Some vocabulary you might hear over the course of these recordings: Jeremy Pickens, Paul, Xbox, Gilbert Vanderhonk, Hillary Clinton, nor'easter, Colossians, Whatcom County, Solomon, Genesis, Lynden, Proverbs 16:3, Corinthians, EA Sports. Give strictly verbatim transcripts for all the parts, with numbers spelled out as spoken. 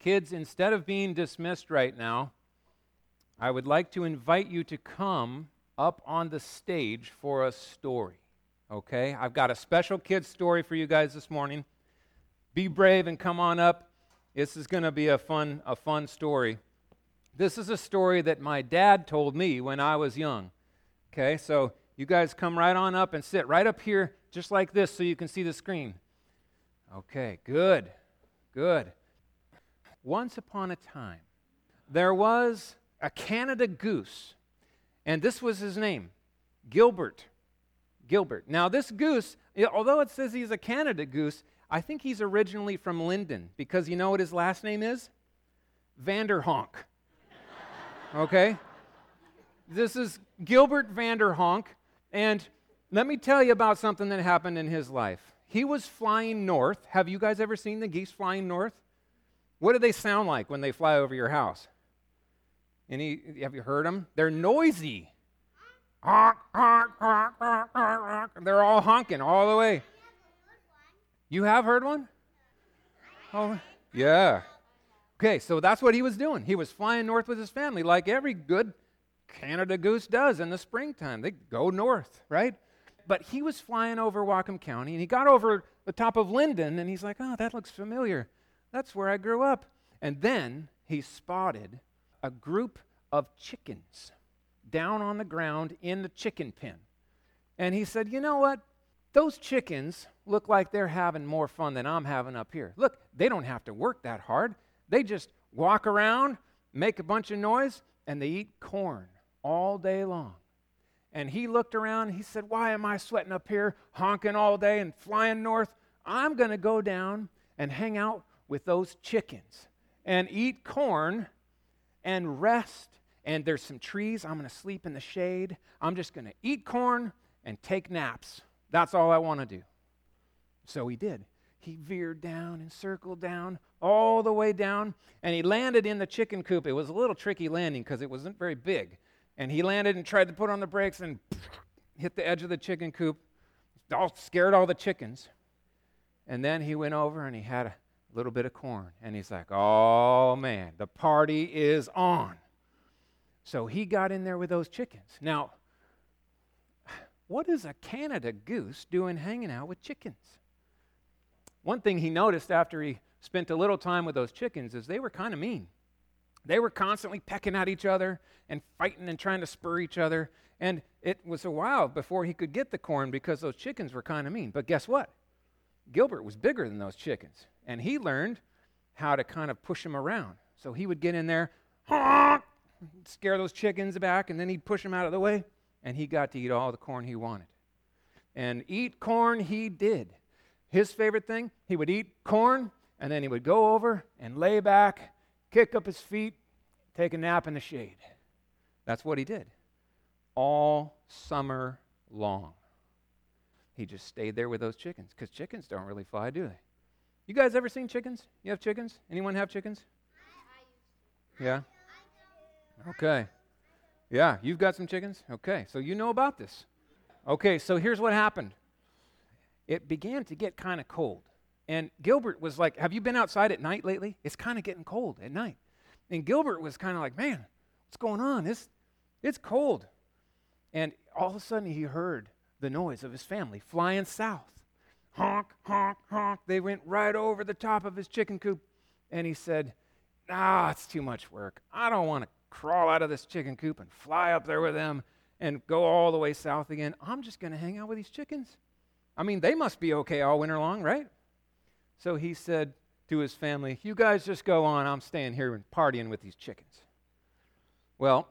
Kids, instead of being dismissed right now, I would like to invite you to come up on the stage for a story, okay? I've got a special kids story for you guys this morning. Be brave and come on up. This is going to be a fun, a fun story. This is a story that my dad told me when I was young, okay? So you guys come right on up and sit right up here just like this so you can see the screen. Okay, good, good. Once upon a time, there was a Canada goose, and this was his name, Gilbert. Gilbert. Now, this goose, although it says he's a Canada goose, I think he's originally from Lynden, because you know what his last name is? Vanderhonk. Okay? This is Gilbert Vanderhonk, and let me tell you about something that happened in his life. He was flying north. Have you guys ever seen the geese flying north? What do they sound like when they fly over your house? Any, have you heard them? They're noisy. Honk, honk, honk, honk, honk, honk. They're all honking all the way. You have heard one? Oh, yeah. Okay, so that's what he was doing. He was flying north with his family like every good Canada goose does in the springtime. They go north, right? But he was flying over Whatcom County, and he got over the top of Lynden, and he's like, oh, that looks familiar. That's where I grew up. And then he spotted a group of chickens down on the ground in the chicken pen. And he said, you know what? Those chickens look like they're having more fun than I'm having up here. Look, they don't have to work that hard. They just walk around, make a bunch of noise, and they eat corn all day long. And he looked around, he said, why am I sweating up here, honking all day and flying north? I'm going to go down and hang out with those chickens and eat corn and rest, and there's some trees. I'm going to sleep in the shade. I'm just going to eat corn and take naps. That's all I want to do. So he did. He veered down and circled down all the way down, and he landed in the chicken coop. It was a little tricky landing because it wasn't very big, and he landed and tried to put on the brakes and hit the edge of the chicken coop. All scared all the chickens, and then he went over and he had a little bit of corn, and he's like, oh man, the party is on. So he got in there with those chickens. Now, what is a Canada goose doing hanging out with chickens? One thing he noticed after he spent a little time with those chickens is they were kind of mean. They were constantly pecking at each other and fighting and trying to spur each other, and it was a while before he could get the corn because those chickens were kind of mean. But guess what? Gilbert was bigger than those chickens, and he learned how to kind of push them around. So he would get in there, scare those chickens back, and then he'd push them out of the way, and he got to eat all the corn he wanted. And eat corn he did. His favorite thing, he would eat corn, and then he would go over and lay back, kick up his feet, take a nap in the shade. That's what he did all summer long. He just stayed there with those chickens, because chickens don't really fly, do they? You guys ever seen chickens? You have chickens? Anyone have chickens? Yeah? Okay. Yeah, you've got some chickens? Okay, so you know about this. Okay, so here's what happened. It began to get kind of cold, and Gilbert was like, have you been outside at night lately? It's kind of getting cold at night. And Gilbert was kind of like, man, what's going on? It's, it's cold. And all of a sudden he heard the noise of his family flying south. Honk, honk, honk. They went right over the top of his chicken coop. And he said, ah, it's too much work. I don't want to crawl out of this chicken coop and fly up there with them and go all the way south again. I'm just going to hang out with these chickens. I mean, they must be okay all winter long, right? So he said to his family, you guys just go on. I'm staying here and partying with these chickens. Well,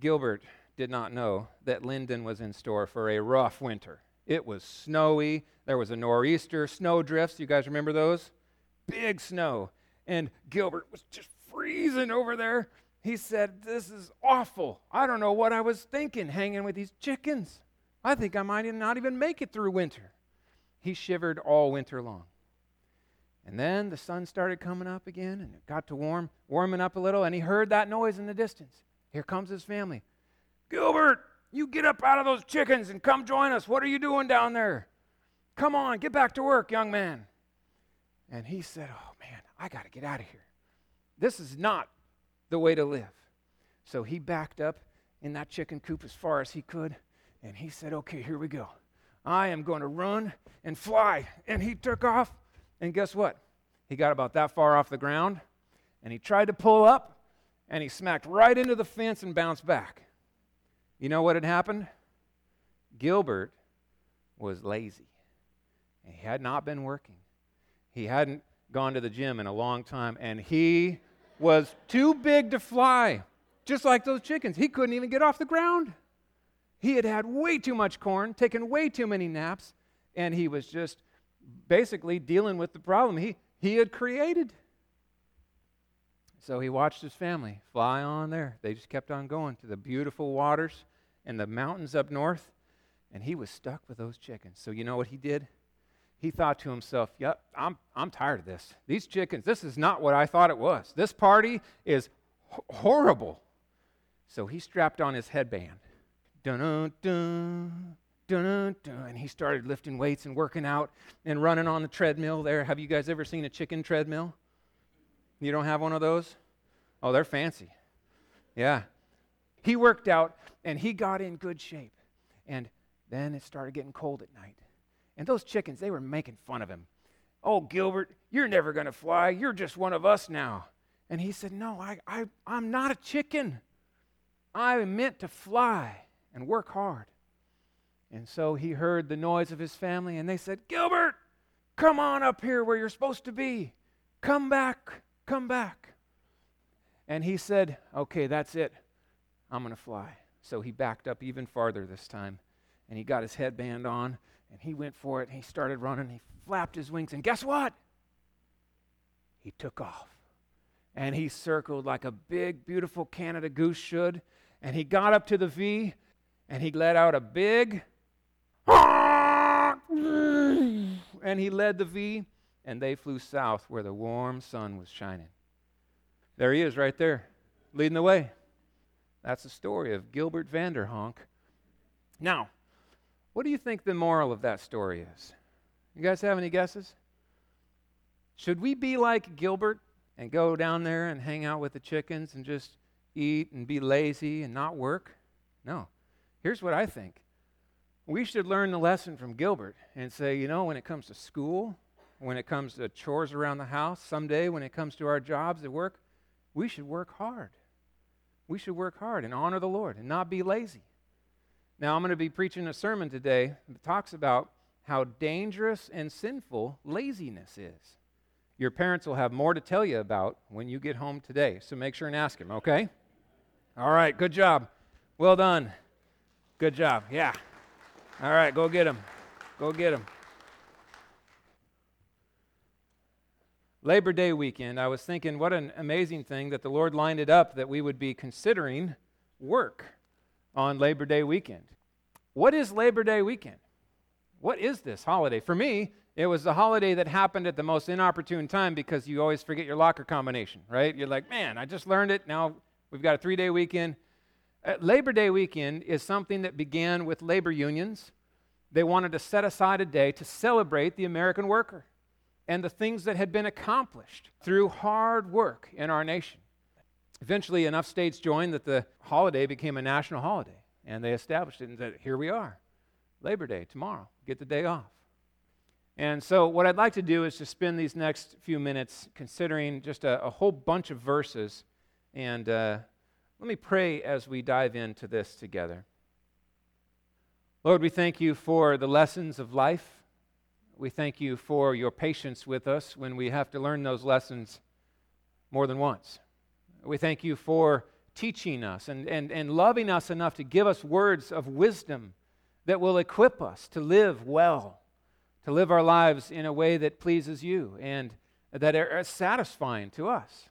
Gilbert did not know that Lynden was in store for a rough winter. It was snowy. There was a nor'easter, snow drifts. You guys remember those? Big snow. And Gilbert was just freezing over there. He said, this is awful. I don't know what I was thinking hanging with these chickens. I think I might not even make it through winter. He shivered all winter long. And then the sun started coming up again, and it got to warm, warming up a little, and he heard that noise in the distance. Here comes his family. Gilbert, you get up out of those chickens and come join us. What are you doing down there? Come on, get back to work, young man. And he said, oh, man, I got to get out of here. This is not the way to live. So he backed up in that chicken coop as far as he could, and he said, okay, here we go. I am going to run and fly. And he took off, and guess what? He got about that far off the ground, and he tried to pull up, and he smacked right into the fence and bounced back. You know what had happened? Gilbert was lazy. He had not been working. He hadn't gone to the gym in a long time, and he was too big to fly, just like those chickens. He couldn't even get off the ground. He had had way too much corn, taken way too many naps, and he was just basically dealing with the problem he, he had created. So he watched his family fly on there. They just kept on going to the beautiful waters and the mountains up north, and he was stuck with those chickens. So you know what he did? He thought to himself, yep, I'm I'm tired of this. These chickens, this is not what I thought it was. This party is h- horrible. So he strapped on his headband. Dun-dun-dun, dun-dun-dun. And he started lifting weights and working out and running on the treadmill there. Have you guys ever seen a chicken treadmill? You don't have one of those? Oh, they're fancy. Yeah. He worked out, and he got in good shape. And then it started getting cold at night. And those chickens, they were making fun of him. Oh, Gilbert, you're never going to fly. You're just one of us now. And he said, no, I, I, I'm not a chicken. I meant to fly and work hard. And so he heard the noise of his family, and they said, Gilbert, come on up here where you're supposed to be. Come back, come back. And he said, okay, that's it. I'm going to fly. So he backed up even farther this time, and he got his headband on, and he went for it, and he started running. He flapped his wings, and guess what? He took off, and he circled like a big, beautiful Canada goose should, and he got up to the V, and he let out a big, and he led the V, and they flew south where the warm sun was shining. There he is right there, leading the way. That's the story of Gilbert Vanderhonk. Now, what do you think the moral of that story is? You guys have any guesses? Should we be like Gilbert and go down there and hang out with the chickens and just eat and be lazy and not work? No. Here's what I think. We should learn the lesson from Gilbert and say, you know, when it comes to school, when it comes to chores around the house, someday when it comes to our jobs at work, we should work hard. We should work hard and honor the Lord and not be lazy. Now, I'm going to be preaching a sermon today that talks about how dangerous and sinful laziness is. Your parents will have more to tell you about when you get home today, so make sure and ask them, okay? All right, good job. Well done. Good job, yeah. All right, go get them. Go get them. Labor Day weekend, I was thinking what an amazing thing that the Lord lined it up that we would be considering work on Labor Day weekend. What is Labor Day weekend? What is this holiday? For me, it was the holiday that happened at the most inopportune time because you always forget your locker combination, right? You're like, man, I just learned it. Now we've got a three-day weekend. Uh, Labor Day weekend is something that began with labor unions. They wanted to set aside a day to celebrate the American worker and the things that had been accomplished through hard work in our nation. Eventually, enough states joined that the holiday became a national holiday, and they established it and said, here we are, Labor Day, tomorrow, get the day off. And so what I'd like to do is to spend these next few minutes considering just a, a whole bunch of verses, and uh, let me pray as we dive into this together. Lord, we thank you for the lessons of life. We thank you for your patience with us when we have to learn those lessons more than once. We thank you for teaching us and, and, and loving us enough to give us words of wisdom that will equip us to live well, to live our lives in a way that pleases you and that are satisfying to us.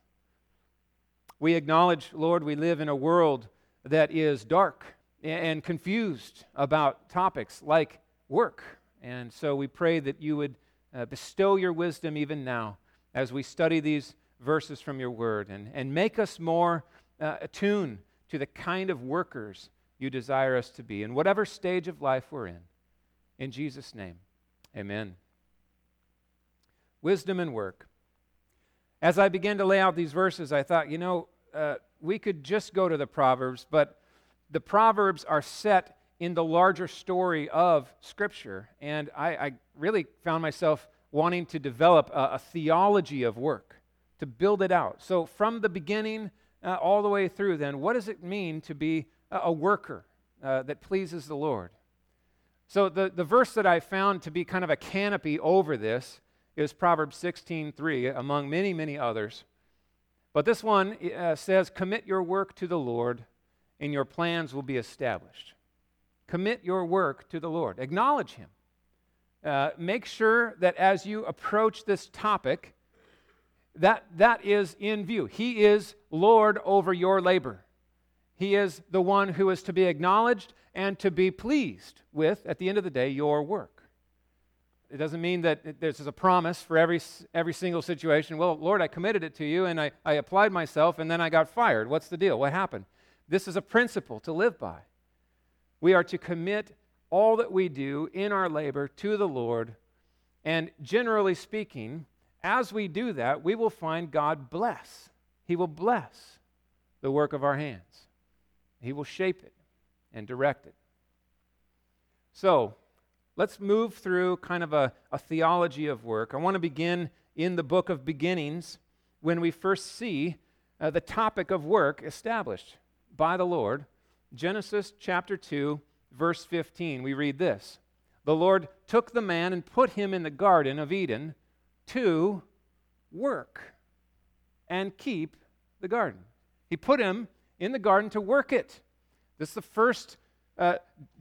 We acknowledge, Lord, we live in a world that is dark and confused about topics like work. And so we pray that you would uh, bestow your wisdom even now as we study these verses from your word, and, and make us more uh, attuned to the kind of workers you desire us to be in whatever stage of life we're in. In Jesus' name, amen. Wisdom and work. As I began to lay out these verses, I thought, you know, uh, we could just go to the Proverbs, but the Proverbs are set in the larger story of Scripture, and I, I really found myself wanting to develop a, a theology of work, to build it out. So from the beginning uh, all the way through then, what does it mean to be a, a worker uh, that pleases the Lord? So the, the verse that I found to be kind of a canopy over this is Proverbs sixteen three, among many, many others. But this one uh, says, commit your work to the Lord, and your plans will be established. Commit your work to the Lord. Acknowledge Him. Uh, make sure that as you approach this topic, that that is in view. He is Lord over your labor. He is the one who is to be acknowledged and to be pleased with, at the end of the day, your work. It doesn't mean that this is a promise for every every single situation. Well, Lord, I committed it to you, and I, I applied myself, and then I got fired. What's the deal? What happened? This is a principle to live by. We are to commit all that we do in our labor to the Lord, and generally speaking, as we do that, we will find God bless. He will bless the work of our hands. He will shape it and direct it. So, let's move through kind of a, a theology of work. I want to begin in the book of beginnings when we first see uh, the topic of work established by the Lord. Genesis chapter two, verse fifteen, we read this. The Lord took the man and put him in the Garden of Eden to work and keep the garden. He put him in the garden to work it. This is the first uh,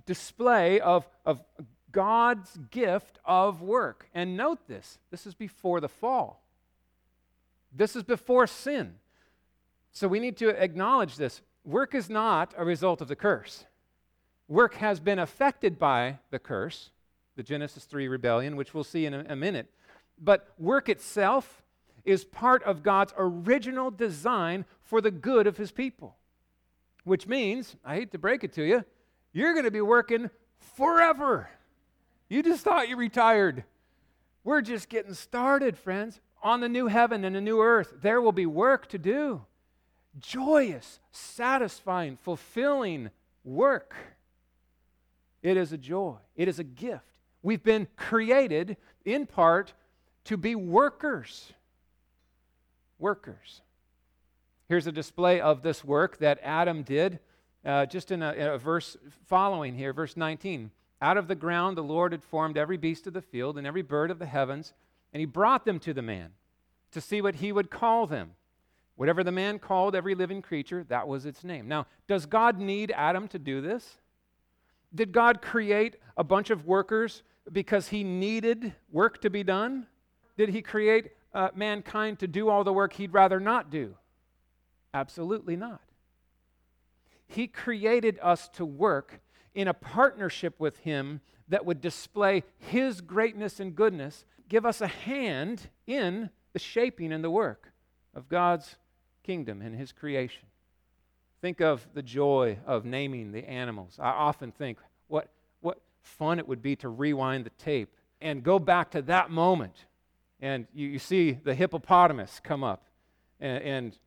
display of, of God's gift of work. And note this, this is before the fall. This is before sin. So we need to acknowledge this. Work is not a result of the curse. Work has been affected by the curse, the Genesis three rebellion, which we'll see in a, a minute. But work itself is part of God's original design for the good of His people, which means, I hate to break it to you, you're going to be working forever. You just thought you retired. We're just getting started, friends. On the new heaven and the new earth, there will be work to do. Joyous, satisfying, fulfilling work. It is a joy. It is a gift. We've been created, in part, to be workers. Workers. Here's a display of this work that Adam did, uh, just in a, in a verse following here, verse nineteen. Out of the ground the Lord had formed every beast of the field and every bird of the heavens, and He brought them to the man to see what he would call them. Whatever the man called every living creature, that was its name. Now, does God need Adam to do this? Did God create a bunch of workers because He needed work to be done? Did He create uh, mankind to do all the work He'd rather not do? Absolutely not. He created us to work in a partnership with Him that would display His greatness and goodness, give us a hand in the shaping and the work of God's kingdom and His creation. Think of the joy of naming the animals. I often think what, what fun it would be to rewind the tape and go back to that moment. And you, you see the hippopotamus come up. And, and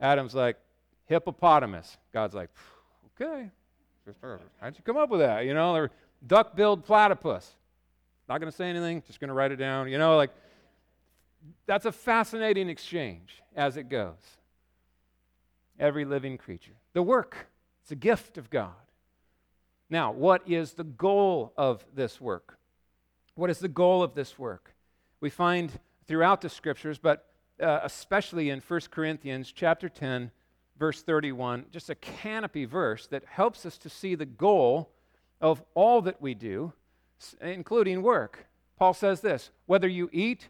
Adam's like, hippopotamus. God's like, okay. How'd you come up with that? You know, or duck-billed platypus. Not going to say anything, just going to write it down. You know, like, that's a fascinating exchange as it goes. Every living creature. The work. It's a gift of God. Now, what is the goal of this work? What is the goal of this work? We find throughout the Scriptures, but uh, especially in First Corinthians chapter ten, verse thirty-one, just a canopy verse that helps us to see the goal of all that we do, including work. Paul says this, whether you eat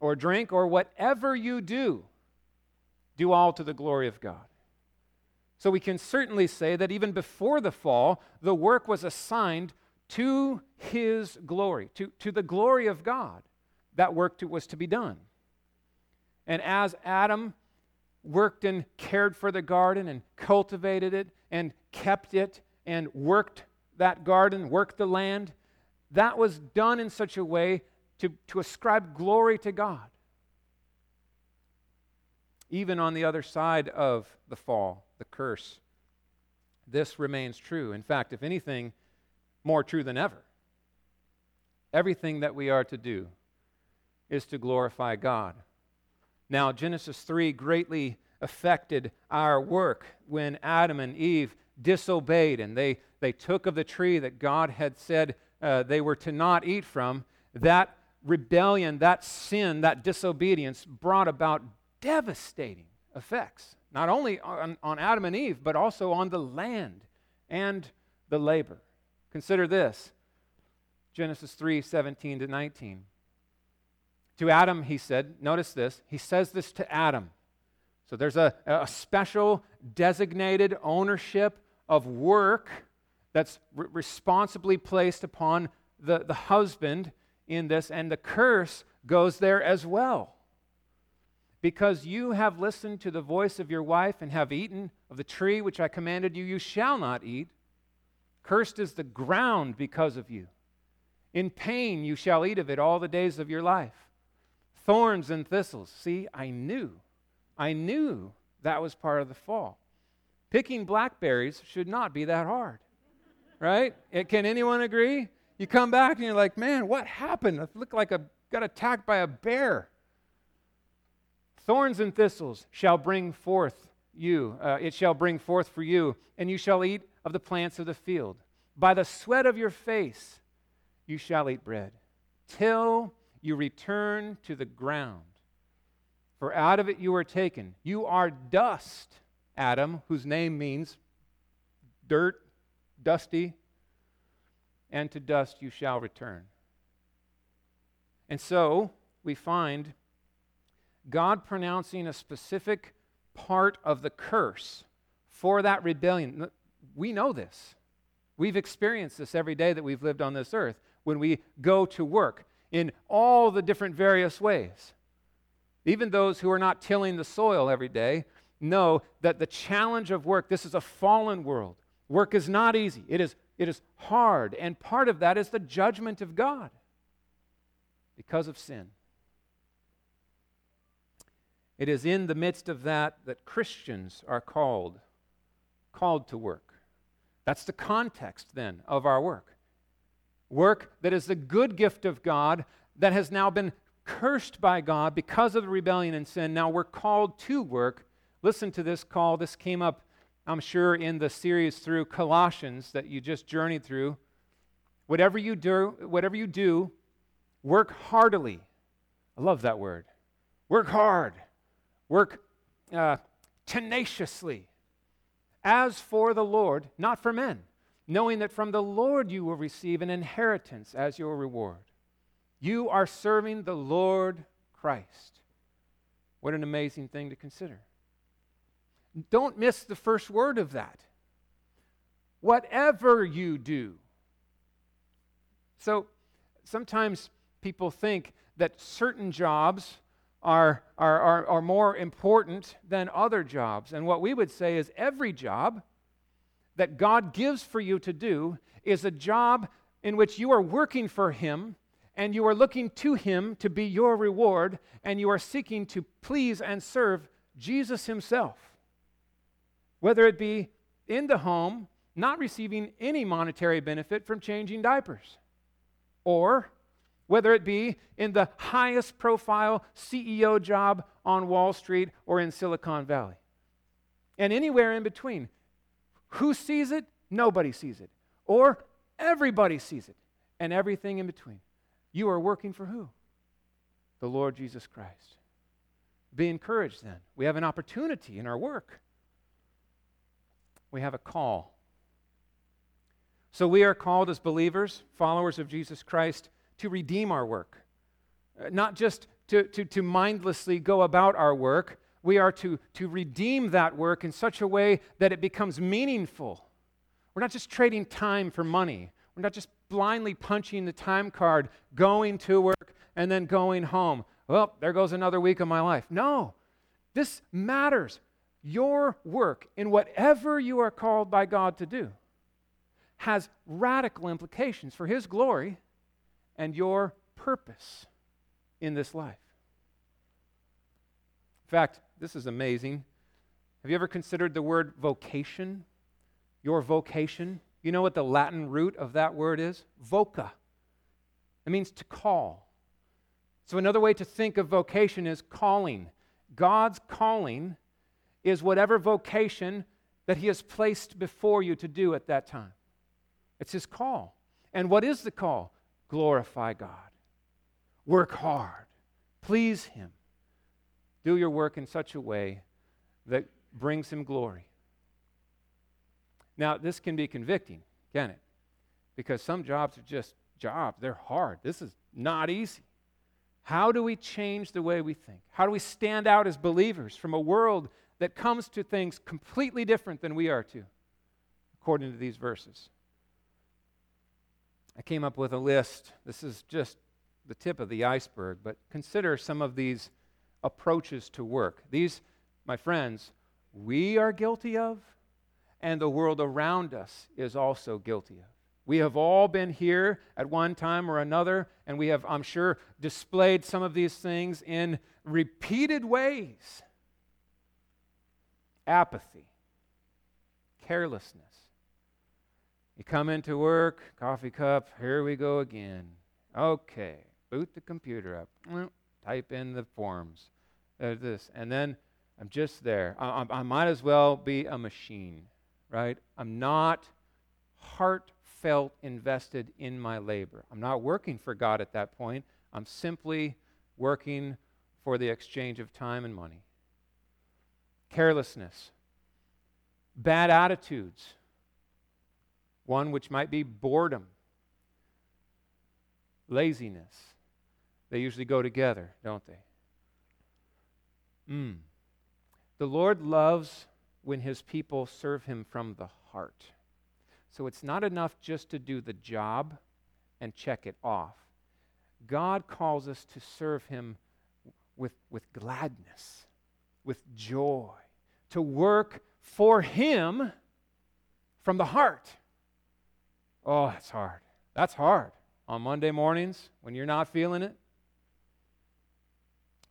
or drink, or whatever you do, do all to the glory of God. So we can certainly say that even before the fall, the work was assigned to His glory, to, to the glory of God. That work to, was to be done. And as Adam worked and cared for the garden and cultivated it and kept it and worked that garden, worked the land, that was done in such a way To, to ascribe glory to God. even on the other side of the fall, the curse. This remains true. In fact, if anything, more true than ever. Everything that we are to do is to glorify God. Now, Genesis three greatly affected our work when Adam and Eve disobeyed and they, they took of the tree that God had said uh, they were to not eat from. That rebellion, that sin, that disobedience brought about devastating effects, not only on, on Adam and Eve, but also on the land and the labor. Consider this, Genesis three, seventeen to nineteen. To Adam, he said, notice this, he says this to Adam. So there's a, a special designated ownership of work that's re- responsibly placed upon the, the husband in this, and the curse goes there as well. Because you have listened to the voice of your wife and have eaten of the tree which I commanded you, you shall not eat. Cursed is the ground because of you. In pain you shall eat of it all the days of your life. Thorns and thistles. See, I knew. I knew that was part of the fall. Picking blackberries should not be that hard, right? It, can anyone agree? You come back and you're like, man, what happened? I look like I got attacked by a bear. Thorns and thistles shall bring forth you. Uh, it shall bring forth for you, and you shall eat of the plants of the field. By the sweat of your face you shall eat bread, till you return to the ground. For out of it you are taken. You are dust, Adam, whose name means dirt, dusty, and to dust you shall return. And so we find God pronouncing a specific part of the curse for that rebellion. We know this. We've experienced this every day that we've lived on this earth when we go to work in all the different various ways. Even those who are not tilling the soil every day know that the challenge of work, this is a fallen world. Work is not easy. It is, it is hard, and part of that is the judgment of God because of sin. It is in the midst of that that Christians are called, called to work. That's the context then of our work. Work that is the good gift of God that has now been cursed by God because of the rebellion and sin. Now we're called to work. Listen to this call. This came up, I'm sure, in the series through Colossians that you just journeyed through. Whatever you do, whatever you do, work heartily. I love that word. Work hard. Work uh, tenaciously, as for the Lord, not for men, knowing that from the Lord you will receive an inheritance as your reward. You are serving the Lord Christ. What an amazing thing to consider. Don't miss the first word of that. Whatever you do. So sometimes people think that certain jobs Are, are, are more important than other jobs. And what we would say is every job that God gives for you to do is a job in which you are working for Him and you are looking to Him to be your reward and you are seeking to please and serve Jesus Himself. Whether it be in the home, not receiving any monetary benefit from changing diapers, or whether it be in the highest profile C E O job on Wall Street or in Silicon Valley. And anywhere in between. Who sees it? Nobody sees it. Or everybody sees it. And everything in between. You are working for who? The Lord Jesus Christ. Be encouraged then. We have an opportunity in our work. We have a call. So we are called as believers, followers of Jesus Christ, to redeem our work, not just to, to, to mindlessly go about our work. We are to, to redeem that work in such a way that it becomes meaningful. We're not just trading time for money. We're not just blindly punching the time card, going to work, and then going home. Well, there goes another week of my life. No, this matters. Your work in whatever you are called by God to do has radical implications for His glory and your purpose in this life. In fact, This is amazing. Have you ever considered the word vocation? Your vocation? You know what the Latin root of that word is? Voca. It means to call. So another way to think of vocation is calling. God's calling is whatever vocation that He has placed before you to do at that time. It's His call. And what is the call? Glorify God. Work hard. Please Him. Do your work in such a way that brings Him glory. Now, this can be convicting, can it? Because some jobs are just jobs. They're hard. This is not easy. How do we change the way we think? How do we stand out as believers from a world that comes to things completely different than we are to, according to these verses? I came up with a list. This is just the tip of the iceberg, but consider some of these approaches to work. These, my friends, we are guilty of, and the world around us is also guilty of. We have all been here at one time or another, and we have, I'm sure, displayed some of these things in repeated ways. Apathy, carelessness. You come into work, coffee cup, here we go again. Okay, boot the computer up, type in the forms, uh, this, and then I'm just there. I, I, I might as well be a machine, right? I'm not heartfelt invested in my labor. I'm not working for God at that point. I'm simply working for the exchange of time and money. Carelessness, bad attitudes, one which might be boredom, laziness. They usually go together, don't they? Mm. The Lord loves when His people serve Him from the heart. So it's not enough just to do the job and check it off. God calls us to serve Him with, with gladness, with joy, to work for Him from the heart. Oh, that's hard. That's hard. On Monday mornings when you're not feeling it.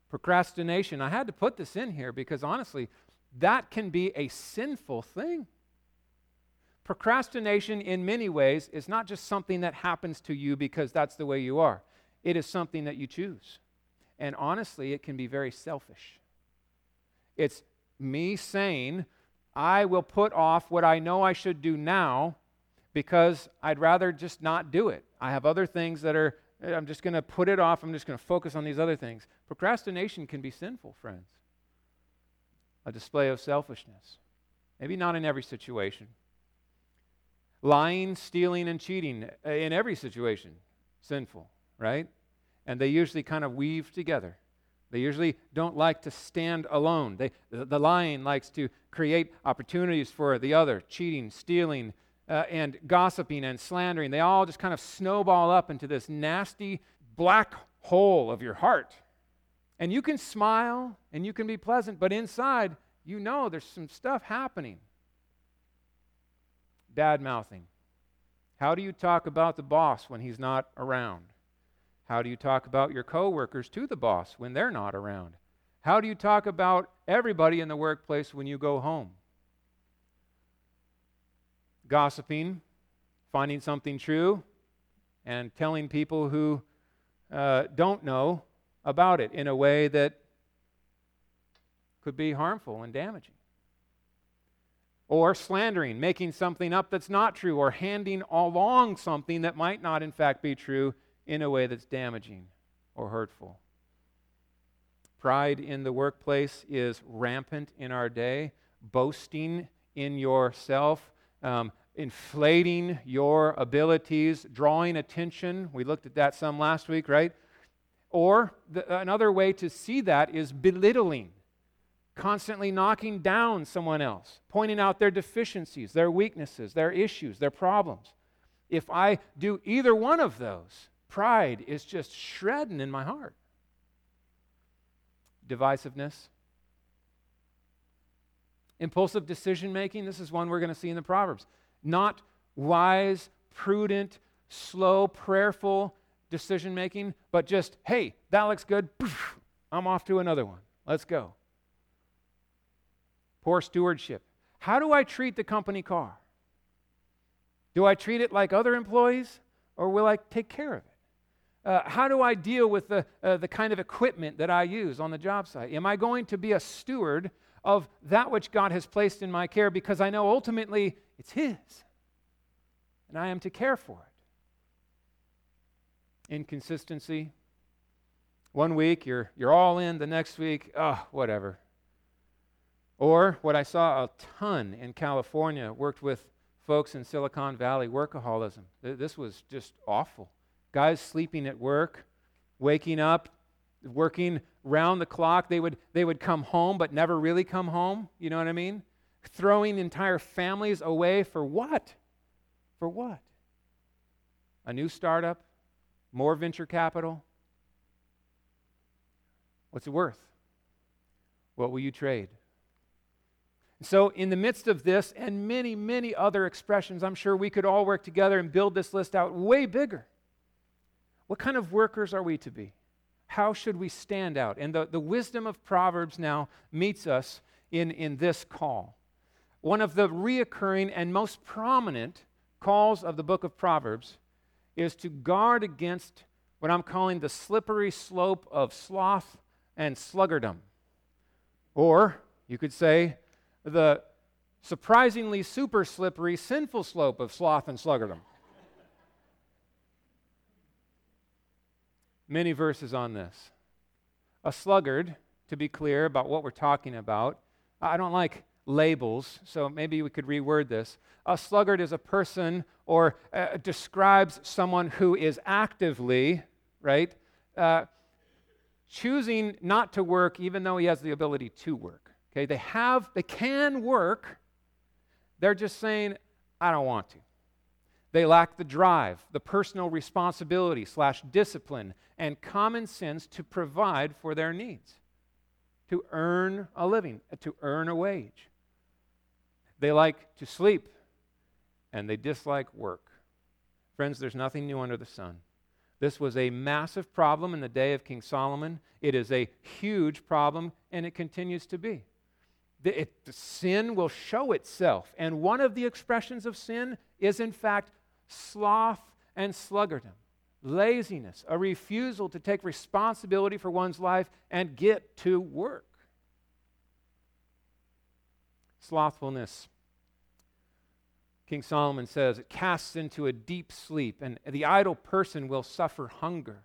Procrastination. I had to put this in here because honestly, that can be a sinful thing. Procrastination in many ways is not just something that happens to you because that's the way you are. It is something that you choose. And honestly, it can be very selfish. It's me saying, I will put off what I know I should do now because I'd rather just not do it. I have other things that are, I'm just going to put it off. I'm just going to focus on these other things. Procrastination can be sinful, friends. A display of selfishness. Maybe not in every situation. Lying, stealing, and cheating in every situation. Sinful, right? And they usually kind of weave together. They usually don't like to stand alone. They, the, the lying likes to create opportunities for the other. Cheating, stealing, Uh, and gossiping and slandering, they all just kind of snowball up into this nasty black hole of your heart. And you can smile and you can be pleasant, but inside, you know there's some stuff happening. Bad mouthing. How do you talk about the boss when he's not around? How do you talk about your coworkers to the boss when they're not around? How do you talk about everybody in the workplace when you go home? Gossiping, finding something true, and telling people who uh, don't know about it in a way that could be harmful and damaging. Or slandering, making something up that's not true, or handing along something that might not in fact be true in a way that's damaging or hurtful. Pride in the workplace is rampant in our day. Boasting in yourself, Um, inflating your abilities, drawing attention. We looked at that some last week, right? Or the, another way to see that is belittling, constantly knocking down someone else, pointing out their deficiencies, their weaknesses, their issues, their problems. If I do either one of those, pride is just shredding in my heart. Divisiveness. Impulsive decision-making, this is one we're going to see in the Proverbs. Not wise, prudent, slow, prayerful decision-making, but just, hey, that looks good. I'm off to another one. Let's go. Poor stewardship. How do I treat the company car? Do I treat it like other employees, or will I take care of it? Uh, how do I deal with the, uh, the kind of equipment that I use on the job site? Am I going to be a steward of that which God has placed in my care, because I know ultimately it's His, and I am to care for it? Inconsistency. One week, you're, you're all in. The next week, oh, whatever. Or what I saw a ton in California, worked with folks in Silicon Valley, workaholism. This was just awful. Guys sleeping at work, waking up, working round the clock. They would, they would come home but never really come home. You know what I mean? Throwing entire families away for what? For what? A new startup? More venture capital? What's it worth? What will you trade? So in the midst of this and many, many other expressions, I'm sure we could all work together and build this list out way bigger. What kind of workers are we to be? How should we stand out? And the, the wisdom of Proverbs now meets us in, in this call. One of the reoccurring and most prominent calls of the book of Proverbs is to guard against what I'm calling the slippery slope of sloth and sluggardom. Or you could say the surprisingly super slippery sinful slope of sloth and sluggardom. Many verses on this. A sluggard, to be clear about what we're talking about, I don't like labels, so maybe we could reword this. A sluggard is a person or uh, describes someone who is actively, right, uh, choosing not to work even though he has the ability to work. Okay, they have, they can work, they're just saying, I don't want to. They lack the drive, the personal responsibility slash discipline, and common sense to provide for their needs, to earn a living, to earn a wage. They like to sleep, and they dislike work. Friends, there's nothing new under the sun. This was a massive problem in the day of King Solomon. It is a huge problem, and it continues to be. The, it, the sin will show itself, and one of the expressions of sin is, in fact, sloth and sluggardom, laziness, a refusal to take responsibility for one's life and get to work. Slothfulness. King Solomon says, it casts into a deep sleep, and the idle person will suffer hunger.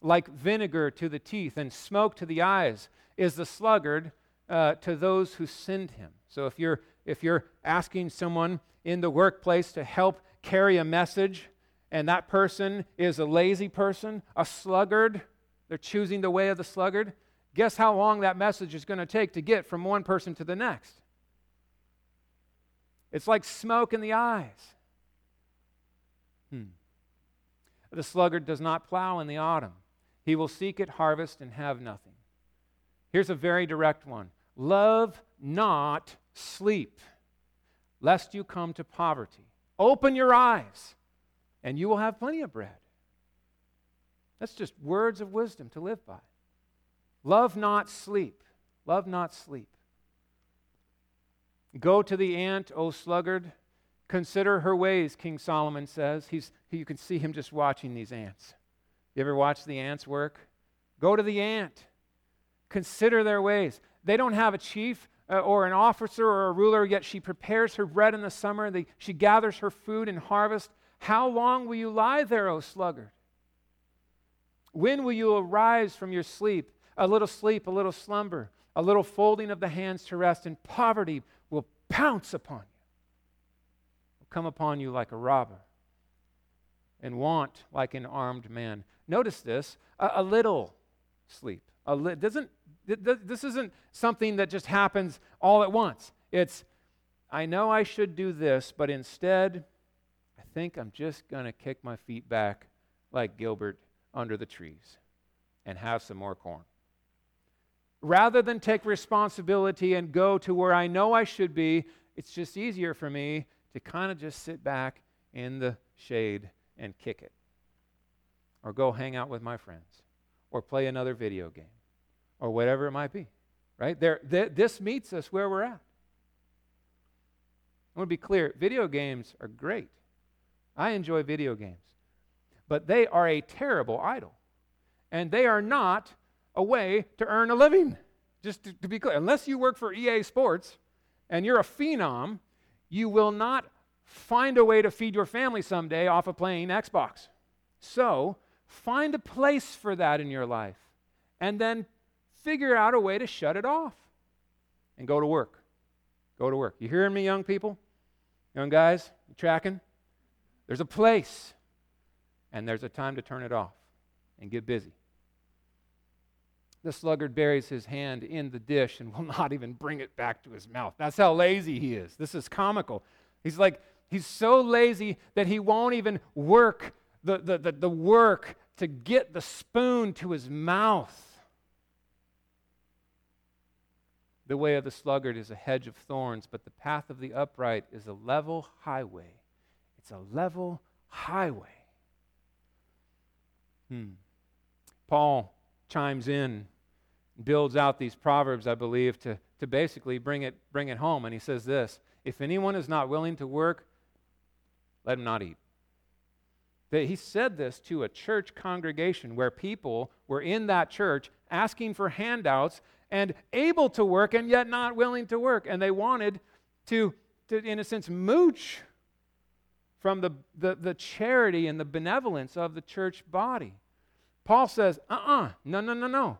Like vinegar to the teeth and smoke to the eyes is the sluggard uh, to those who send him. So if you're if you're asking someone in the workplace to help carry a message, and that person is a lazy person, a sluggard, they're choosing the way of the sluggard, guess how long that message is going to take to get from one person to the next? It's like smoke in the eyes. Hmm. The sluggard does not plow in the autumn. He will seek at harvest and have nothing. Here's a very direct one. Love not sleep, lest you come to poverty. Open your eyes, and you will have plenty of bread. That's just words of wisdom to live by. Love not sleep. Love not sleep. Go to the ant, O sluggard. Consider her ways, King Solomon says. He's, you can see him just watching these ants. You ever watch the ants work? Go to the ant. Consider their ways. They don't have a chief uh, or an officer or a ruler, yet she prepares her bread in the summer. They, she gathers her food in harvest. How long will you lie there, O sluggard? When will you arise from your sleep? A little sleep, a little slumber, a little folding of the hands to rest, and poverty will pounce upon you. Come upon you like a robber, and want like an armed man. Notice this, a, a little sleep. A li- doesn't, th- th- this isn't something that just happens all at once. It's, I know I should do this, but instead, I think I'm just going to kick my feet back like Gilbert under the trees and have some more corn. Rather than take responsibility and go to where I know I should be, it's just easier for me to kind of just sit back in the shade and kick it, or go hang out with my friends, or play another video game, or whatever it might be. right? There, th- this meets us where we're at. I want to be clear, video games are great. I enjoy video games. But they are a terrible idol. And they are not a way to earn a living. Just to, to be clear, unless you work for E A Sports and you're a phenom, you will not find a way to feed your family someday off of playing Xbox. So find a place for that in your life and then figure out a way to shut it off and go to work. Go to work. You hearing me, young people? Young guys, you tracking? There's a place, and there's a time to turn it off and get busy. The sluggard buries his hand in the dish and will not even bring it back to his mouth. That's how lazy he is. This is comical. He's like, he's so lazy that he won't even work the, the, the, the work to get the spoon to his mouth. The way of the sluggard is a hedge of thorns, but the path of the upright is a level highway. It's a level highway. Hmm. Paul chimes in, builds out these proverbs, I believe, to, to basically bring it, bring it home. And he says this, if anyone is not willing to work, let him not eat. He said this to a church congregation where people were in that church asking for handouts and able to work and yet not willing to work. And they wanted to, to in a sense, mooch from the, the, the charity and the benevolence of the church body. Paul says, uh-uh, no, no, no, no.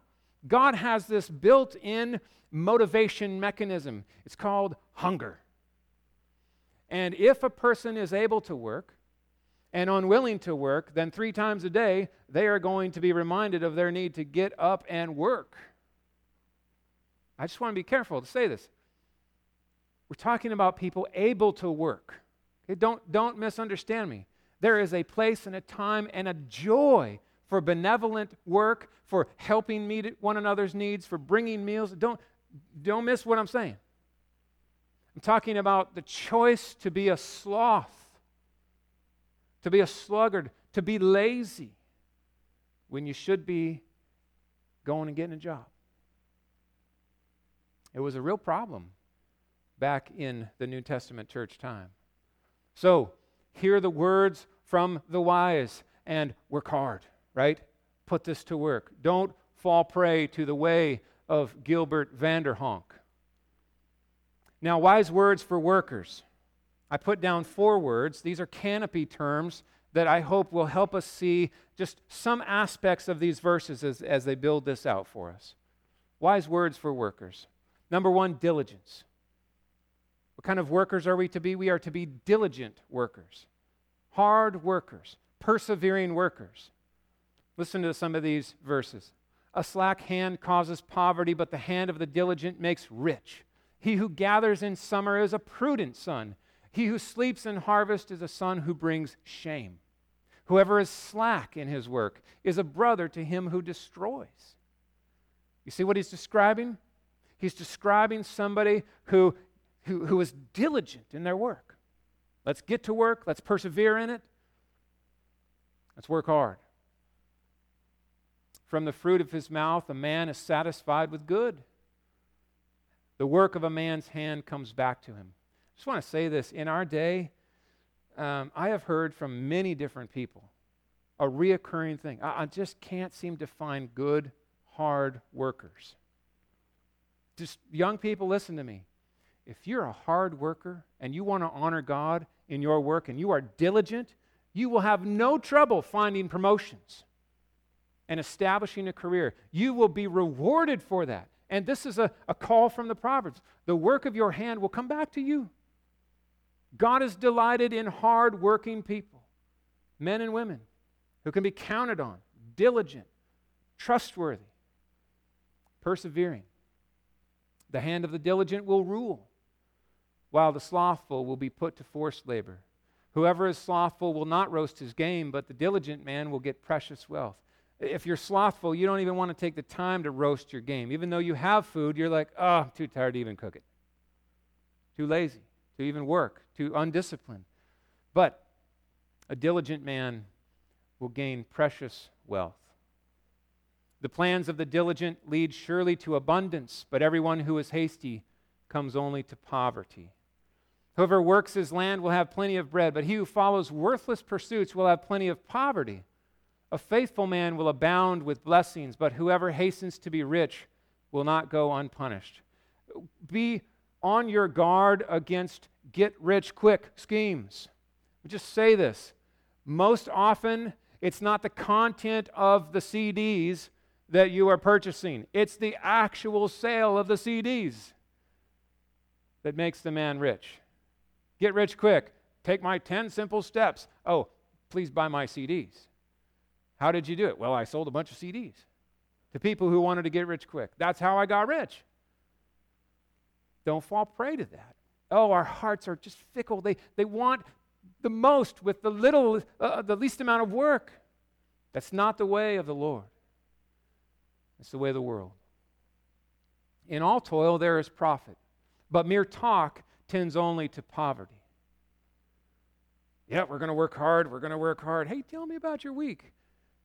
God has this built-in motivation mechanism. It's called hunger. And if a person is able to work and unwilling to work, then three times a day, they are going to be reminded of their need to get up and work. I just want to be careful to say this. We're talking about people able to work. Okay, don't, don't misunderstand me. There is a place and a time and a joy for benevolent work, for helping meet one another's needs, for bringing meals. Don't, don't miss what I'm saying. I'm talking about the choice to be a sloth, to be a sluggard, to be lazy, when you should be going and getting a job. It was a real problem back in the New Testament church time. So, hear the words from the wise and work hard, right? Put this to work. Don't fall prey to the way of Gilbert Vanderhonk. Now, wise words for workers. I put down four words. These are canopy terms that I hope will help us see just some aspects of these verses as, as they build this out for us. Wise words for workers. Number one, diligence. What kind of workers are we to be? We are to be diligent workers, hard workers, persevering workers. Listen to some of these verses. A slack hand causes poverty, but the hand of the diligent makes rich. He who gathers in summer is a prudent son. He who sleeps in harvest is a son who brings shame. Whoever is slack in his work is a brother to him who destroys. You see what he's describing? He's describing somebody who, who, who is diligent in their work. Let's get to work. Let's persevere in it. Let's work hard. From the fruit of his mouth, a man is satisfied with good. The work of a man's hand comes back to him. I just want to say this. In our day, um, I have heard from many different people a reoccurring thing. I, I just can't seem to find good, hard workers. Just young people, listen to me. If you're a hard worker and you want to honor God in your work and you are diligent, you will have no trouble finding promotions and establishing a career. You will be rewarded for that. And this is a, a call from the Proverbs. The work of your hand will come back to you. God is delighted in hard-working people, men and women, who can be counted on, diligent, trustworthy, persevering. The hand of the diligent will rule, while the slothful will be put to forced labor. Whoever is slothful will not roast his game, but the diligent man will get precious wealth. If you're slothful, you don't even want to take the time to roast your game. Even though you have food, you're like, oh, I'm too tired to even cook it. Too lazy to even work, too undisciplined. But a diligent man will gain precious wealth. The plans of the diligent lead surely to abundance, but everyone who is hasty comes only to poverty. Whoever works his land will have plenty of bread, but he who follows worthless pursuits will have plenty of poverty. A faithful man will abound with blessings, but whoever hastens to be rich will not go unpunished. Be on your guard against get-rich-quick schemes. Just say this. Most often, it's not the content of the C Ds that you are purchasing. It's the actual sale of the C Ds that makes the man rich. Get rich quick. Take my ten simple steps. Oh, please buy my C Ds. How did you do it? Well, I sold a bunch of C Ds to people who wanted to get rich quick. That's how I got rich. Don't fall prey to that. Oh, our hearts are just fickle. They, they want the most with the little, uh, the least amount of work. That's not the way of the Lord. It's the way of the world. In all toil there is profit, but mere talk tends only to poverty. Yeah, we're going to work hard. We're going to work hard. Hey, tell me about your week.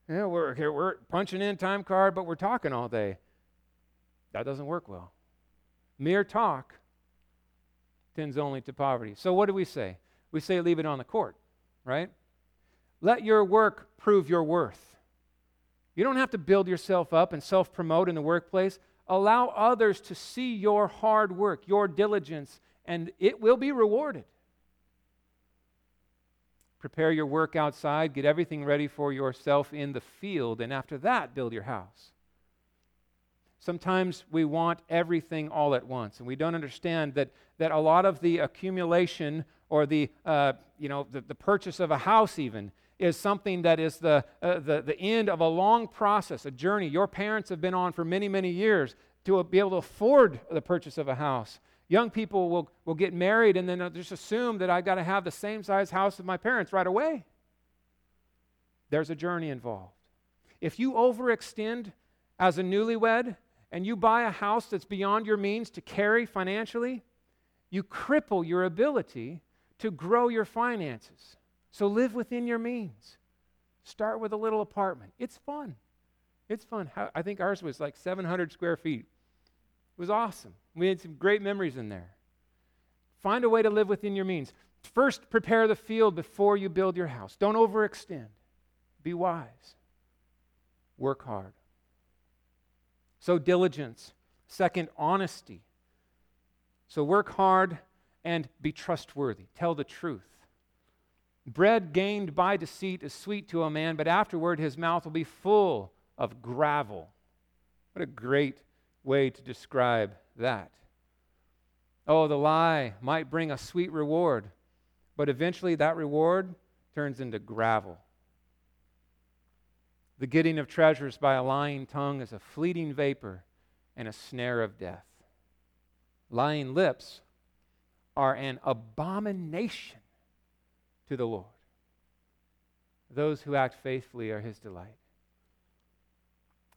Yeah, we're here. We're punching in time card, but we're talking all day. That doesn't work well. Mere talk tends only to poverty. So what do we say? We say leave it on the court, right? Let your work prove your worth. You don't have to build yourself up and self-promote in the workplace. Allow others to see your hard work, your diligence, and it will be rewarded. Prepare your work outside, get everything ready for yourself in the field, and after that, build your house. Sometimes we want everything all at once, and we don't understand that, that a lot of the accumulation or the, uh, you know, the, the purchase of a house even is something that is the, uh, the, the end of a long process, a journey your parents have been on for many, many years to be able to afford the purchase of a house. Young people will, will get married and then just assume that I've got to have the same size house as my parents right away. There's a journey involved. If you overextend as a newlywed and you buy a house that's beyond your means to carry financially, you cripple your ability to grow your finances. So live within your means. Start with a little apartment. It's fun. It's fun. I think ours was like seven hundred square feet. It was awesome. We had some great memories in there. Find a way to live within your means. First, prepare the field before you build your house. Don't overextend. Be wise. Work hard. So diligence. Second, honesty. So work hard and be trustworthy. Tell the truth. Bread gained by deceit is sweet to a man, but afterward his mouth will be full of gravel. What a great way to describe that. Oh, the lie might bring a sweet reward, but eventually that reward turns into gravel. The getting of treasures by a lying tongue is a fleeting vapor and a snare of death. Lying lips are an abomination to the Lord. Those who act faithfully are his delight.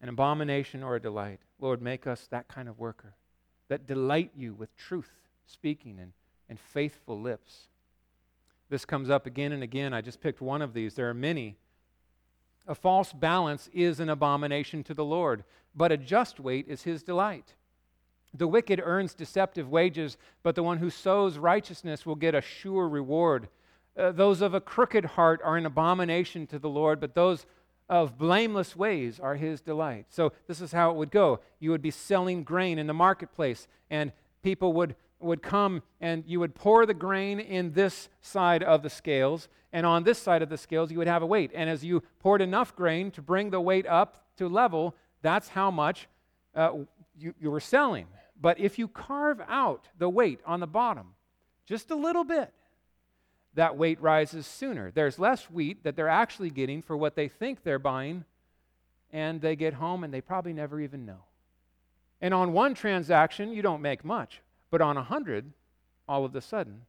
An abomination or a delight. Lord, make us that kind of worker that delight you with truth speaking and, and faithful lips. This comes up again and again. I just picked one of these. There are many. A false balance is an abomination to the Lord, but a just weight is his delight. The wicked earns deceptive wages, but the one who sows righteousness will get a sure reward. Uh, those of a crooked heart are an abomination to the Lord, but those of blameless ways are his delight. So this is how it would go. You would be selling grain in the marketplace, and people would, would come, and you would pour the grain in this side of the scales, and on this side of the scales you would have a weight. And as you poured enough grain to bring the weight up to level, that's how much uh, you, you were selling. But if you carve out the weight on the bottom, just a little bit, that weight rises sooner. There's less wheat that they're actually getting for what they think they're buying, and they get home and they probably never even know. And on one transaction, you don't make much, but on a hundred, all of a sudden,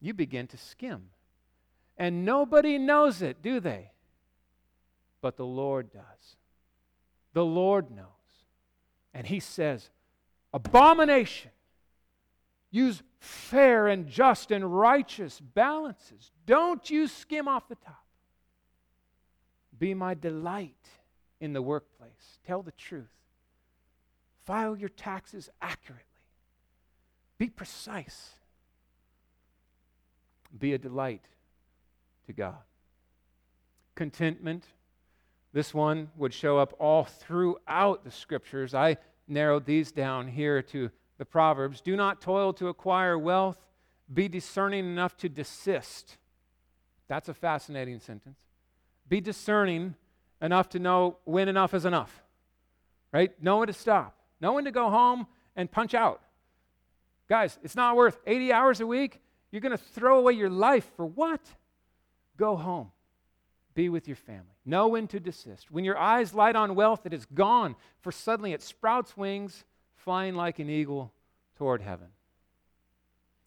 you begin to skim. And nobody knows it, do they? But the Lord does. The Lord knows. And he says, abomination. Use fair and just and righteous balances. Don't you skim off the top. Be my delight in the workplace. Tell the truth. File your taxes accurately. Be precise. Be a delight to God. Contentment. This one would show up all throughout the Scriptures. I narrowed these down here to the Proverbs. Do not toil to acquire wealth. Be discerning enough to desist. That's a fascinating sentence. Be discerning enough to know when enough is enough. Right? Know when to stop. Know when to go home and punch out. Guys, it's not worth eighty hours a week. You're going to throw away your life for what? Go home. Be with your family. Know when to desist. When your eyes light on wealth, it is gone, for suddenly it sprouts wings, flying like an eagle toward heaven.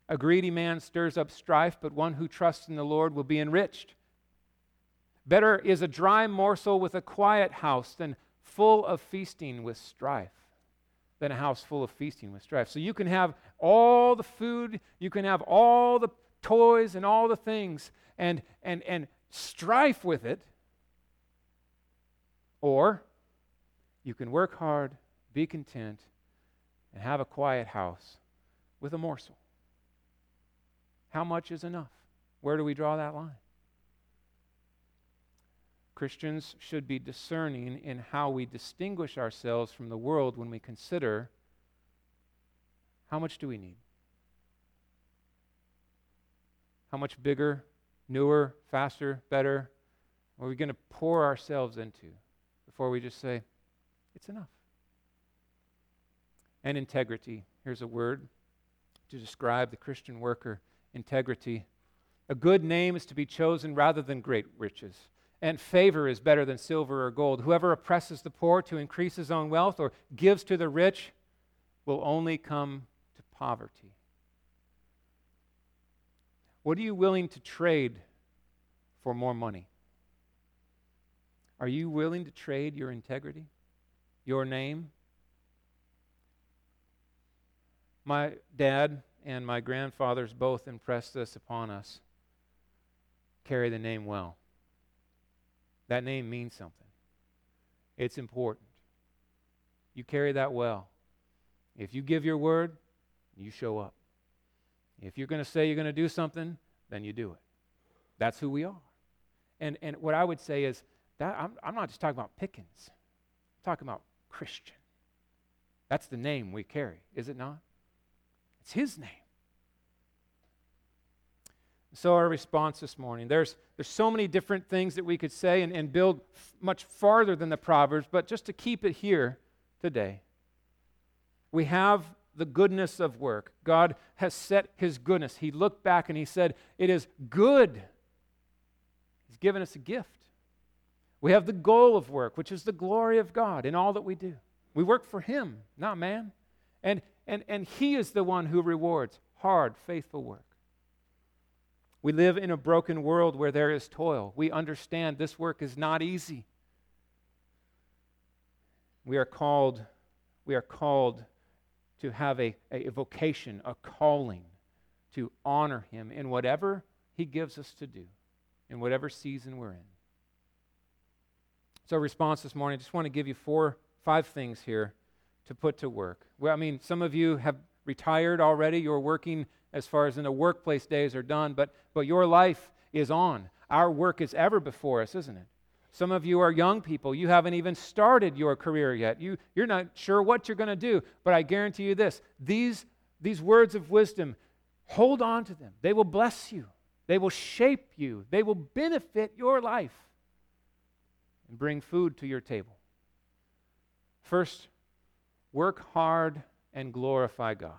A greedy man stirs up strife, but one who trusts in the Lord will be enriched. Better is a dry morsel with a quiet house than full of feasting with strife, than a house full of feasting with strife. So you can have all the food, you can have all the toys and all the things, and and and strife with it, or you can work hard, be content, and have a quiet house with a morsel. How much is enough? Where do we draw that line? Christians should be discerning in how we distinguish ourselves from the world when we consider how much do we need? How much bigger, newer, faster, better are we going to pour ourselves into before we just say, it's enough? And integrity. Here's a word to describe the Christian worker. Integrity. A good name is to be chosen rather than great riches. And favor is better than silver or gold. Whoever oppresses the poor to increase his own wealth or gives to the rich will only come to poverty. What are you willing to trade for more money? Are you willing to trade your integrity, your name? My dad and my grandfathers both impressed this upon us. Carry the name well. That name means something. It's important. You carry that well. If you give your word, you show up. If you're going to say you're going to do something, then you do it. That's who we are. And and what I would say is, that I'm, I'm not just talking about Pickens. I'm talking about Christian. That's the name we carry, is it not? It's his name. So our response this morning, there's there's so many different things that we could say and, and build f- much farther than the Proverbs, but just to keep it here today, we have the goodness of work. God has set his goodness. He looked back and he said, it is good. He's given us a gift. We have the goal of work, which is the glory of God in all that we do. We work for him, not man. And, and, and he is the one who rewards hard, faithful work. We live in a broken world where there is toil. We understand this work is not easy. We are called, we are called to have a, a vocation, a calling to honor him in whatever he gives us to do, in whatever season we're in. So response this morning, I just want to give you four, five things here to put to work. Well, I mean, some of you have retired already. You're working as far as in the workplace days are done, but, but your life is on. Our work is ever before us, isn't it? Some of you are young people. You haven't even started your career yet. You, you're not sure what you're going to do, but I guarantee you this. These, these words of wisdom, hold on to them. They will bless you. They will shape you. They will benefit your life and bring food to your table. First, work hard and glorify God.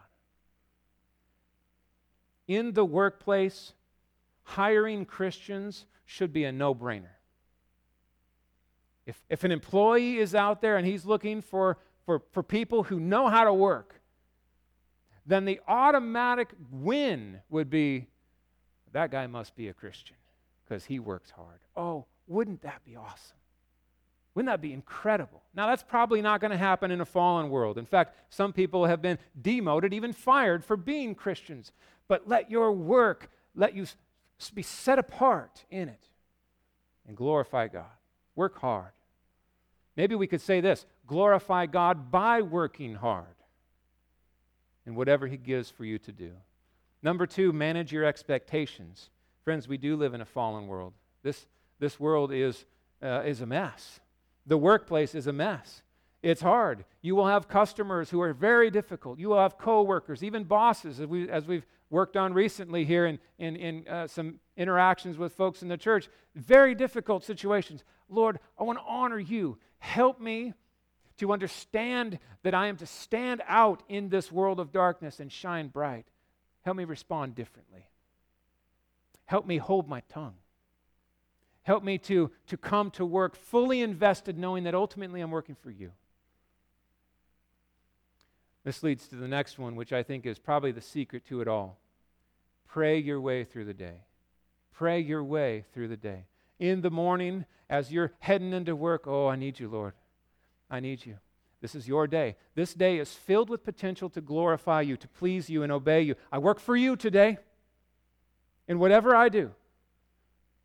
In the workplace, hiring Christians should be a no-brainer. If, if an employee is out there and he's looking for, for, for people who know how to work, then the automatic win would be, that guy must be a Christian because he works hard. Oh, wouldn't that be awesome? Wouldn't that be incredible? Now, that's probably not going to happen in a fallen world. In fact, some people have been demoted, even fired, for being Christians. But let your work, let you be set apart in it and glorify God. Work hard. Maybe we could say this: glorify God by working hard in whatever He gives for you to do. Number two, manage your expectations. Friends, we do live in a fallen world. This, this world is, uh, is a mess. The workplace is a mess. It's hard. You will have customers who are very difficult. You will have co-workers, even bosses, as, we, as we've worked on recently here in, in, in uh, some interactions with folks in the church. Very difficult situations. Lord, I want to honor You. Help me to understand that I am to stand out in this world of darkness and shine bright. Help me respond differently. Help me hold my tongue. Help me to, to come to work fully invested, knowing that ultimately I'm working for You. This leads to the next one, which I think is probably the secret to it all. Pray your way through the day. Pray your way through the day. In the morning, as you're heading into work, oh, I need You, Lord. I need You. This is Your day. This day is filled with potential to glorify You, to please You and obey You. I work for You today in whatever I do,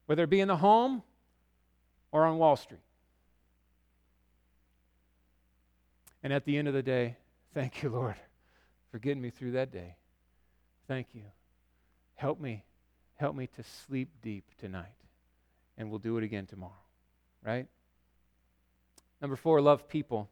whether it be in the home or on Wall Street. And at the end of the day, thank You, Lord, for getting me through that day. Thank You. Help me. Help me to sleep deep tonight. And we'll do it again tomorrow. Right? Number four, love people.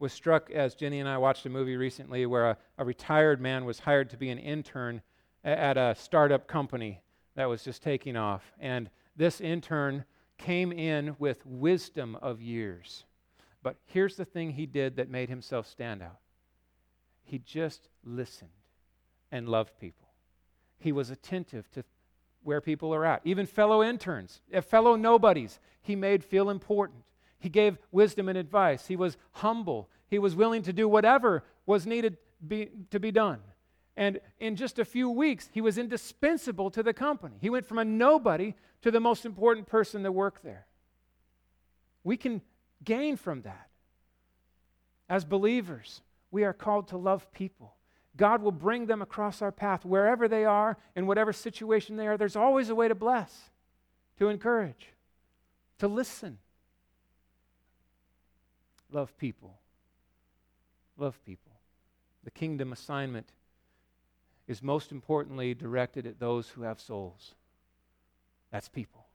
Was struck as Jenny and I watched a movie recently where a, a retired man was hired to be an intern at, at a startup company that was just taking off. And this intern came in with wisdom of years. But here's the thing he did that made himself stand out. He just listened and loved people. He was attentive to where people are at. Even fellow interns, fellow nobodies, he made feel important. He gave wisdom and advice. He was humble. He was willing to do whatever was needed be, to be done. And in just a few weeks, he was indispensable to the company. He went from a nobody to the most important person to work there. We can gain from that. As believers, we are called to love people. God will bring them across our path wherever they are, in whatever situation they are. There's always a way to bless, to encourage, to listen. Love people. Love people. The kingdom assignment is most importantly directed at those who have souls. That's people.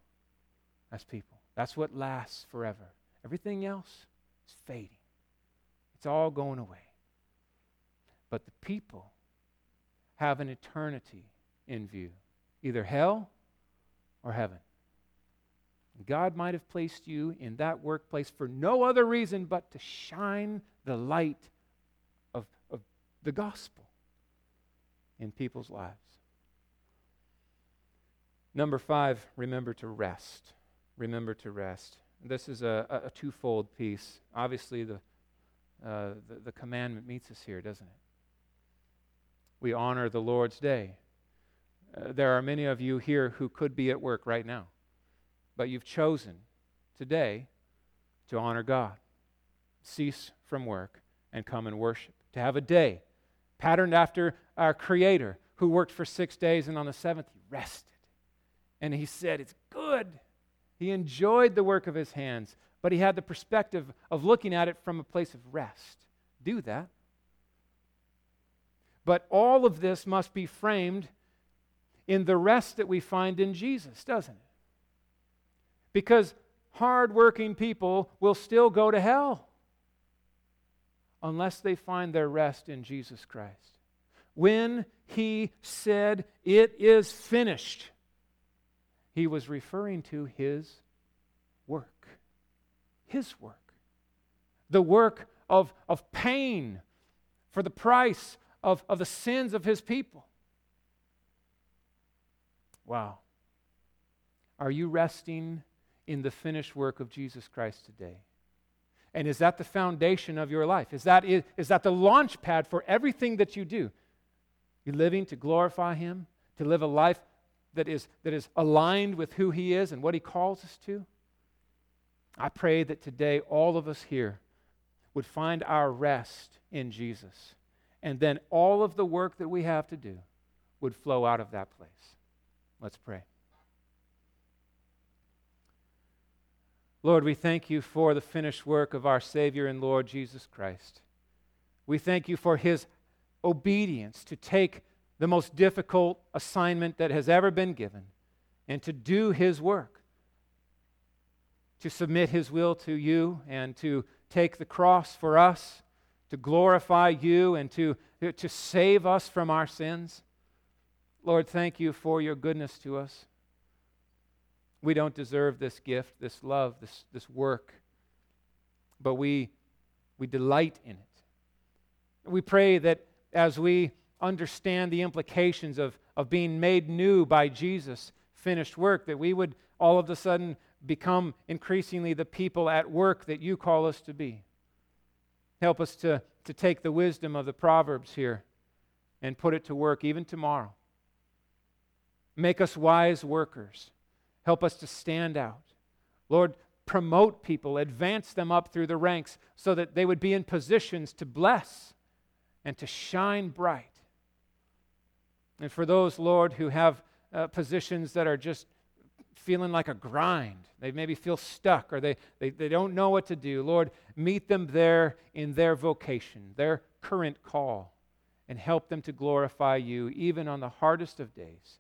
That's people. That's what lasts forever. Everything else is fading. It's all going away. But the people have an eternity in view, either hell or heaven. God might have placed you in that workplace for no other reason but to shine the light of, of the gospel in people's lives. Number five, remember to rest. Remember to rest. This is a, a, a twofold piece. Obviously, the, uh, the, the commandment meets us here, doesn't it? We honor the Lord's day. Uh, there are many of you here who could be at work right now, but you've chosen today to honor God, cease from work, and come and worship, to have a day patterned after our Creator, who worked for six days, and on the seventh He rested. And He said, it's good. He enjoyed the work of His hands, but He had the perspective of looking at it from a place of rest. Do that. But all of this must be framed in the rest that we find in Jesus, doesn't it? Because hard-working people will still go to hell unless they find their rest in Jesus Christ. When He said, it is finished, He was referring to His work. His work. The work of, of pain for the price of, of the sins of His people. Wow. Are you resting in the finished work of Jesus Christ today? And is that the foundation of your life? Is that, is, is that the launch pad for everything that you do? You're living to glorify Him, to live a life that is, that is aligned with who He is and what He calls us to? I pray that today all of us here would find our rest in Jesus, and then all of the work that we have to do would flow out of that place. Let's pray. Lord, we thank you for the finished work of our Savior and Lord Jesus Christ. We thank you for his obedience to take the most difficult assignment that has ever been given and to do his work, to submit his will to you and to take the cross for us, to glorify you and to, to save us from our sins. Lord, thank you for your goodness to us. We don't deserve this gift, this love, this, this work, but we, we delight in it. We pray that as we understand the implications of, of being made new by Jesus' finished work, that we would all of a sudden become increasingly the people at work that you call us to be. Help us to, to take the wisdom of the Proverbs here and put it to work even tomorrow. Make us wise workers. Help us to stand out. Lord, promote people, advance them up through the ranks so that they would be in positions to bless and to shine bright. And for those, Lord, who have uh, positions that are just feeling like a grind, they maybe feel stuck or they, they, they don't know what to do, Lord, meet them there in their vocation, their current call, and help them to glorify you even on the hardest of days.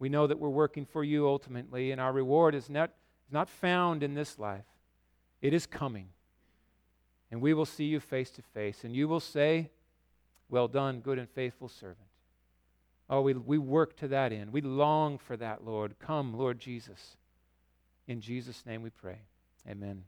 We know that we're working for you ultimately, and our reward is not, not found in this life. It is coming. And we will see you face to face, and you will say, well done, good and faithful servant. Oh, we, we work to that end. We long for that, Lord. Come, Lord Jesus. In Jesus' name we pray. Amen.